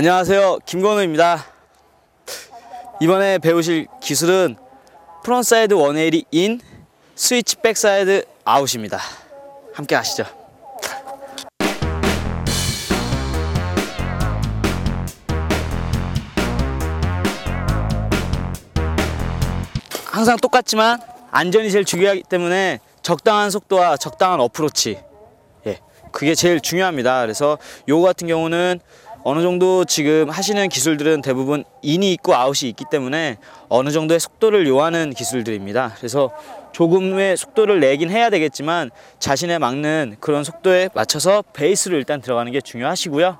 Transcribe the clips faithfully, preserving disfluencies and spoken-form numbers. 안녕하세요, 김건우입니다. 이번에 배우실 기술은 프론트사이드 백팔십 인, 스위치 백사이드 아웃입니다. 함께 하시죠. 항상 똑같지만 안전이 제일 중요하기 때문에 적당한 속도와 적당한 어프로치, 예, 그게 제일 중요합니다. 그래서 요거 같은 경우는 어느 정도 지금 하시는 기술들은 대부분 인이 있고 아웃이 있기 때문에 어느 정도의 속도를 요하는 기술들입니다. 그래서 조금의 속도를 내긴 해야 되겠지만 자신의 막는 그런 속도에 맞춰서 베이스로 일단 들어가는 게 중요하시고요.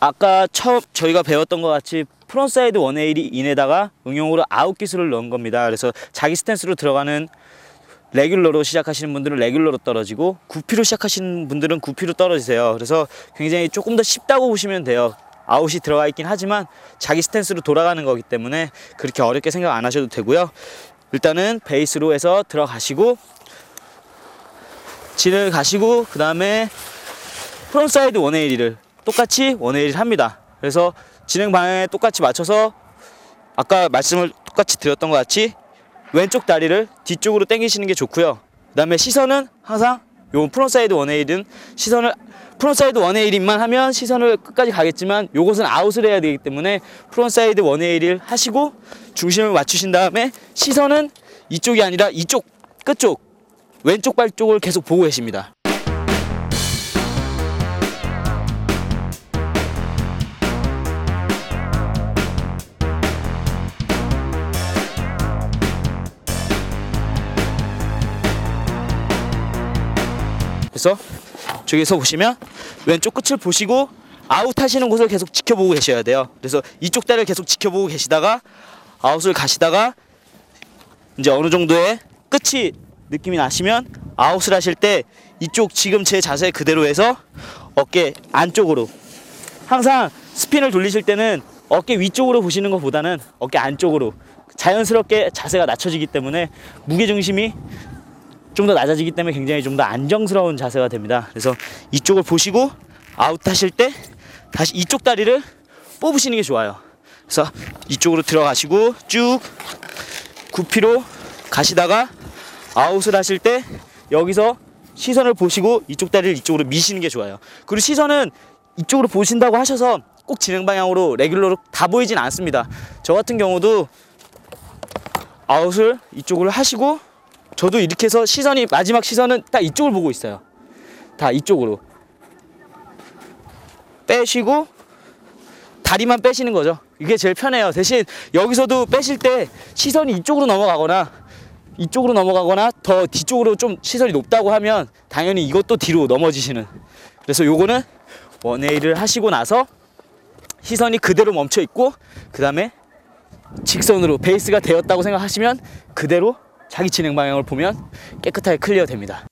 아까 처음 저희가 배웠던 것 같이 프론트사이드 백팔십 인에다가 응용으로 아웃 기술을 넣은 겁니다. 그래서 자기 스탠스로 들어가는, 레귤러로 시작하시는 분들은 레귤러로 떨어지고 구피로 시작하시는 분들은 구피로 떨어지세요. 그래서 굉장히 조금 더 쉽다고 보시면 돼요. 아웃이 들어가 있긴 하지만 자기 스탠스로 돌아가는 거기 때문에 그렇게 어렵게 생각 안 하셔도 되고요. 일단은 베이스로 해서 들어가시고 진을 가시고 그 다음에 프론트사이드 백팔십을 똑같이 백팔십을 합니다. 그래서 진행 방향에 똑같이 맞춰서 아까 말씀을 똑같이 드렸던 것 같이 왼쪽 다리를 뒤쪽으로 당기시는 게 좋고요. 그 다음에 시선은 항상 요 프론트사이드 백팔십은 시선을 프론트사이드 백팔십만 하면 시선을 끝까지 가겠지만 요것은 아웃을 해야 되기 때문에 프론트사이드 백팔십을 하시고 중심을 맞추신 다음에 시선은 이쪽이 아니라 이쪽 끝쪽 왼쪽 발쪽을 계속 보고 계십니다. 그래서 저기서 보시면 왼쪽 끝을 보시고 아웃 하시는 곳을 계속 지켜보고 계셔야 돼요. 그래서 이쪽 다리를 계속 지켜보고 계시다가 아웃을 가시다가 이제 어느 정도의 끝이 느낌이 나시면 아웃을 하실 때 이쪽 지금 제 자세 그대로 해서 어깨 안쪽으로, 항상 스핀을 돌리실 때는 어깨 위쪽으로 보시는 것보다는 어깨 안쪽으로 자연스럽게 자세가 낮춰지기 때문에 무게중심이 좀 더 낮아지기 때문에 굉장히 좀 더 안정스러운 자세가 됩니다. 그래서 이쪽을 보시고 아웃 하실 때 다시 이쪽 다리를 뽑으시는 게 좋아요. 그래서 이쪽으로 들어가시고 쭉 구피로 가시다가 아웃을 하실 때 여기서 시선을 보시고 이쪽 다리를 이쪽으로 미시는 게 좋아요. 그리고 시선은 이쪽으로 보신다고 하셔서 꼭 진행 방향으로 레귤러로 다 보이진 않습니다. 저 같은 경우도 아웃을 이쪽으로 하시고 저도 이렇게 해서 시선이, 마지막 시선은 딱 이쪽을 보고 있어요. 다 이쪽으로 빼시고 다리만 빼시는 거죠. 이게 제일 편해요. 대신 여기서도 빼실 때 시선이 이쪽으로 넘어가거나 이쪽으로 넘어가거나 더 뒤쪽으로 좀 시선이 높다고 하면 당연히 이것도 뒤로 넘어지시는, 그래서 요거는 백팔십을 하시고 나서 시선이 그대로 멈춰 있고 그 다음에 직선으로 베이스가 되었다고 생각하시면 그대로 자기 진행 방향을 보면 깨끗하게 클리어 됩니다.